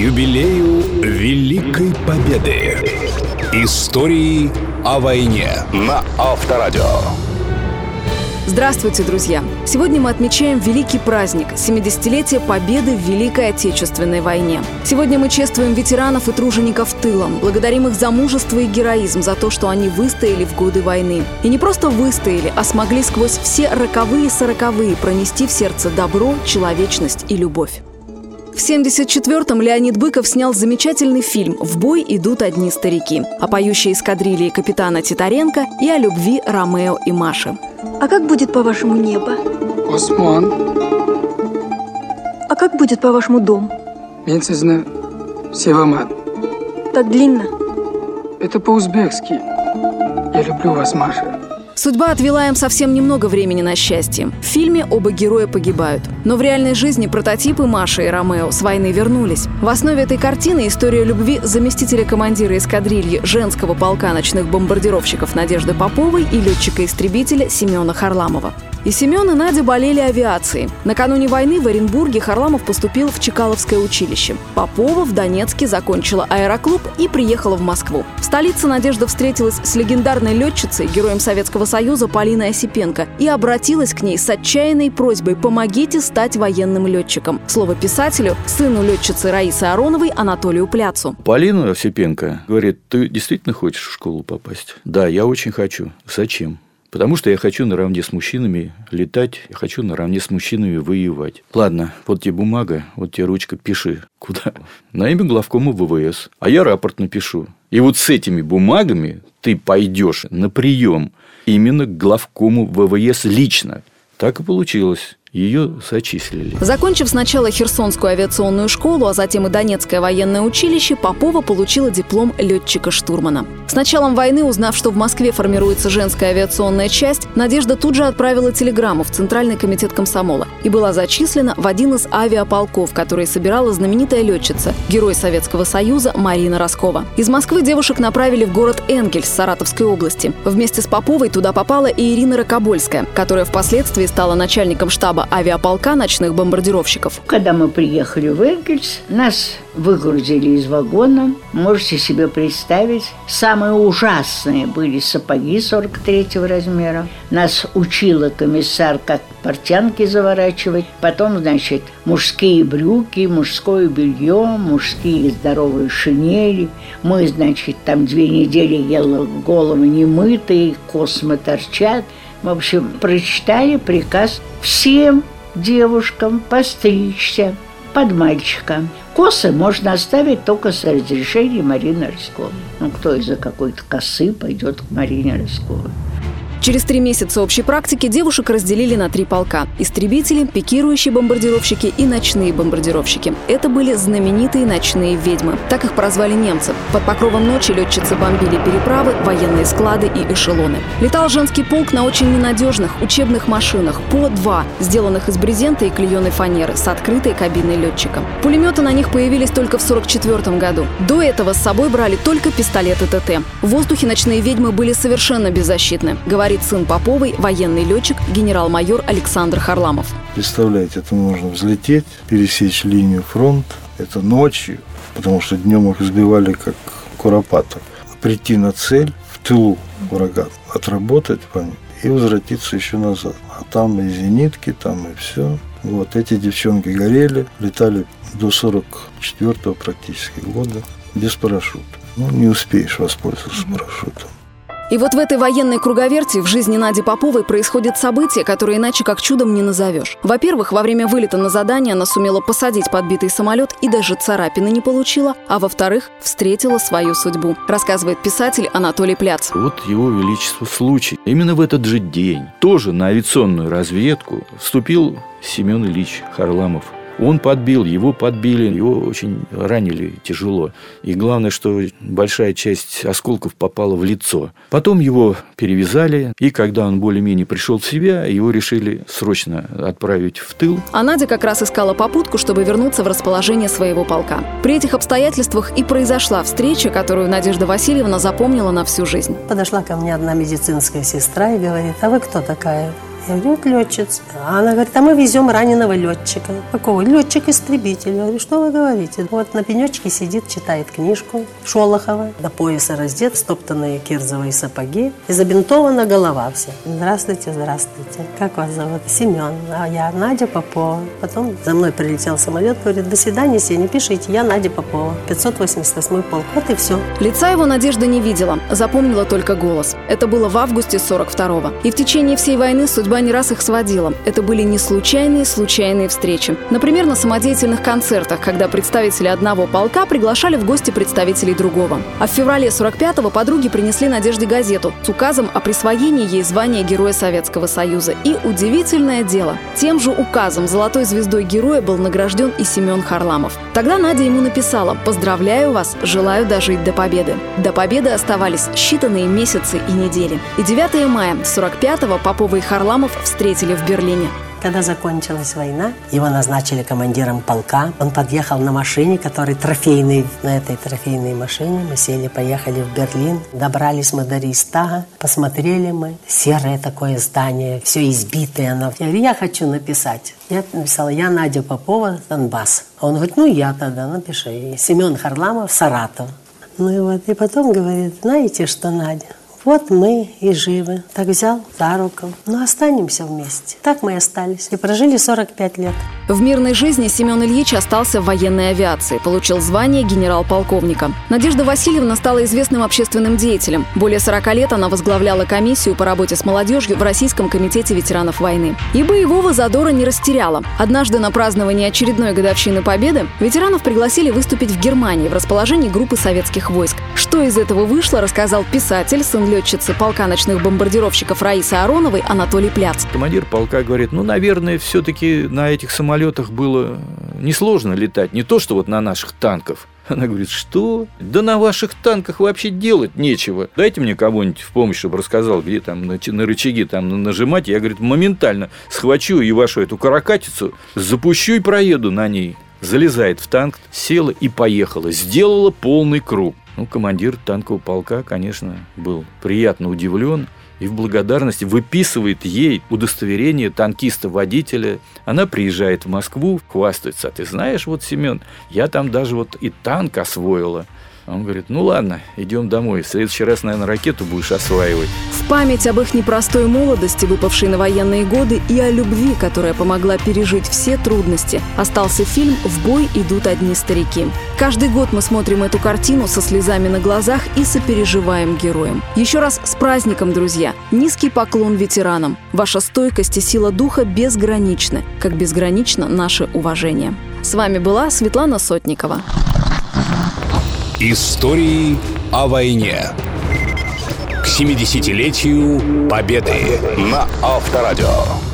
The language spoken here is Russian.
юбилею Великой Победы. Истории о войне на Авторадио. Здравствуйте, друзья! Сегодня мы отмечаем великий праздник – 70-летие Победы в Великой Отечественной войне. Сегодня мы чествуем ветеранов и тружеников тыла, благодарим их за мужество и героизм, за то, что они выстояли в годы войны. И не просто выстояли, а смогли сквозь все роковые и сороковые пронести в сердце добро, человечность и любовь. В 1974-м Леонид Быков снял замечательный фильм «В бой идут одни старики» о поющей эскадрильи капитана Титаренко и о любви Ромео и Маши. А как будет, по-вашему, небо? Осман. А как будет, по-вашему, дом? Мецезна Севаман. Так длинно? Это по-узбекски. Я люблю вас, Маша. Судьба отвела им совсем немного времени на счастье. В фильме оба героя погибают. Но в реальной жизни прототипы Маши и Ромео с войны вернулись. В основе этой картины история любви заместителя командира эскадрильи женского полка ночных бомбардировщиков Надежды Поповой и летчика-истребителя Семена Харламова. И Семен, и Надя болели авиацией. Накануне войны в Оренбурге Харламов поступил в Чкаловское училище. Попова в Донецке закончила аэроклуб и приехала в Москву. В столице Надежда встретилась с легендарной летчицей, героем Советского Союза Полиной Осипенко, и обратилась к ней с отчаянной просьбой «помогите стать военным летчиком». Слово писателю, сыну летчицы Раисы Ароновой, Анатолию Пляцу. Полина Осипенко говорит: «Ты действительно хочешь в школу попасть?» «Да, я очень хочу». «Зачем?» «Потому что я хочу наравне с мужчинами летать, я хочу наравне с мужчинами воевать». «Ладно, вот тебе бумага, вот тебе ручка, пиши». «Куда?» «На имя главкома ВВС. А я рапорт напишу. И вот с этими бумагами ты пойдешь на прием именно к главкому ВВС лично». Так и получилось. Ее зачислили. Закончив сначала Херсонскую авиационную школу, а затем и Донецкое военное училище, Попова получила диплом летчика-штурмана. С началом войны, узнав, что в Москве формируется женская авиационная часть, Надежда тут же отправила телеграмму в Центральный комитет комсомола и была зачислена в один из авиаполков, который собирала знаменитая летчица, герой Советского Союза Марина Раскова. Из Москвы девушек направили в город Энгельс Саратовской области. Вместе с Поповой туда попала и Ирина Рокобольская, которая впоследствии стала начальником штаба авиаполка ночных бомбардировщиков. Когда мы приехали в Энгельс, нас выгрузили из вагона. Можете себе представить, самые ужасные были сапоги 43-го размера. Нас учила комиссар, как портянки заворачивать. Потом, значит, мужские брюки, мужское белье, мужские здоровые шинели. Мы, значит, там 2 недели ела головы немытые, космы торчат. В общем, прочитали приказ всем девушкам постричься под мальчика. Косы можно оставить только с разрешения Марины Расковой. Ну, кто из-за какой-то косы пойдет к Марине Расковой? Через 3 месяца общей практики девушек разделили на 3 полка – истребители, пикирующие бомбардировщики и ночные бомбардировщики. Это были знаменитые ночные ведьмы. Так их прозвали немцы. Под покровом ночи летчицы бомбили переправы, военные склады и эшелоны. Летал женский полк на очень ненадежных учебных машинах ПО-2, сделанных из брезента и клееной фанеры с открытой кабиной летчика. Пулеметы на них появились только в 1944 году. До этого с собой брали только пистолеты ТТ. В воздухе ночные ведьмы были совершенно беззащитны. Сын Поповой, военный летчик, генерал-майор Александр Харламов. Представляете, это нужно взлететь, пересечь линию фронта. Это ночью, потому что днем их сбивали как куропаток. Прийти на цель в тылу врага, отработать по ним и возвратиться еще назад. А там и зенитки, там и все. Вот эти девчонки горели, летали до 44-го практически года без парашюта. Ну, не успеешь воспользоваться парашютом. И вот в этой военной круговерти в жизни Нади Поповой происходят события, которые иначе как чудом не назовешь. Во-первых, во время вылета на задание она сумела посадить подбитый самолет и даже царапины не получила. А во-вторых, встретила свою судьбу, рассказывает писатель Анатолий Пляц. Вот его величество случай. Именно в этот же день тоже на авиационную разведку вступил Семен Ильич Харламов. Он подбил, его подбили, его очень ранили тяжело. И главное, что большая часть осколков попала в лицо. Потом его перевязали, и когда он более-менее пришел в себя, его решили срочно отправить в тыл. А Надя как раз искала попутку, чтобы вернуться в расположение своего полка. При этих обстоятельствах и произошла встреча, которую Надежда Васильевна запомнила на всю жизнь. Подошла ко мне одна медицинская сестра и говорит: «А вы кто такая?» Идет летчица. Она говорит, а мы везем раненого летчика. Какого? Летчик-истребитель. Я говорю, что вы говорите? Вот на пенечке сидит, читает книжку Шолохова. До пояса раздет, стоптанные кирзовые сапоги. И забинтована голова вся. Здравствуйте, здравствуйте. Как вас зовут? Семен. А я Надя Попова. Потом за мной прилетел самолет, говорит, до свидания, все, не пишите, я Надя Попова. 588-й полк. Вот и все. Лица его Надежда не видела. Запомнила только голос. Это было в августе 42-го. И в течение всей войны судьба не раз их сводила. Это были не случайные встречи. Например, на самодеятельных концертах, когда представители одного полка приглашали в гости представителей другого. А в феврале 45-го подруги принесли Надежде газету с указом о присвоении ей звания Героя Советского Союза. И удивительное дело, тем же указом золотой звездой героя был награжден и Семен Харламов. Тогда Надя ему написала: «Поздравляю вас, желаю дожить до победы». До победы оставались считанные месяцы и недели. И 9 мая 45-го Попова и Харламов встретили в Берлине. Когда закончилась война, его назначили командиром полка. Он подъехал на машине, который трофейный. На этой трофейной машине мы сели, поехали в Берлин. Добрались мы до Рейхстага, посмотрели мы. Серое такое здание, все избитое оно. Я говорю, я хочу написать. Я написала, я Надя Попова, Донбасс. А он говорит, ну я тогда напиши. Семен Харламов, Саратов. Ну и вот, и потом говорит, знаете что, Надя? Вот мы и живы. Так взял за руку. Но останемся вместе. Так мы и остались. И прожили 45 лет. В мирной жизни Семен Ильич остался в военной авиации. Получил звание генерал-полковника. Надежда Васильевна стала известным общественным деятелем. Более 40 лет она возглавляла комиссию по работе с молодежью в Российском комитете ветеранов войны. И боевого задора не растеряла. Однажды на праздновании очередной годовщины Победы ветеранов пригласили выступить в Германии в расположении группы советских войск. Что из этого вышло, рассказал писатель, сын летчицы полка ночных бомбардировщиков Раисы Ароновой Анатолий Пляц. Командир полка говорит, ну, наверное, все-таки на этих самолетах было несложно летать, не то, что вот на наших танках. Она говорит, что? Да на ваших танках вообще делать нечего. Дайте мне кого-нибудь в помощь, чтобы рассказал, где там на рычаги там нажимать. Я, говорит, моментально схвачу и вашу эту каракатицу, запущу и проеду на ней. Залезает в танк, села и поехала. Сделала полный круг. Ну, командир танкового полка, конечно, был приятно удивлен и в благодарности выписывает ей удостоверение танкиста-водителя. Она приезжает в Москву, хвастается. А ты знаешь, вот, Семен, я там даже вот и танк освоила. Он говорит, ну ладно, идем домой. В следующий раз, наверное, ракету будешь осваивать. В память об их непростой молодости, выпавшей на военные годы, и о любви, которая помогла пережить все трудности, остался фильм «В бой идут одни старики». Каждый год мы смотрим эту картину со слезами на глазах и сопереживаем героям. Еще раз с праздником, друзья! Низкий поклон ветеранам. Ваша стойкость и сила духа безграничны, как безгранично наше уважение. С вами была Светлана Сотникова. Истории о войне. К 70-летию Победы на Авторадио.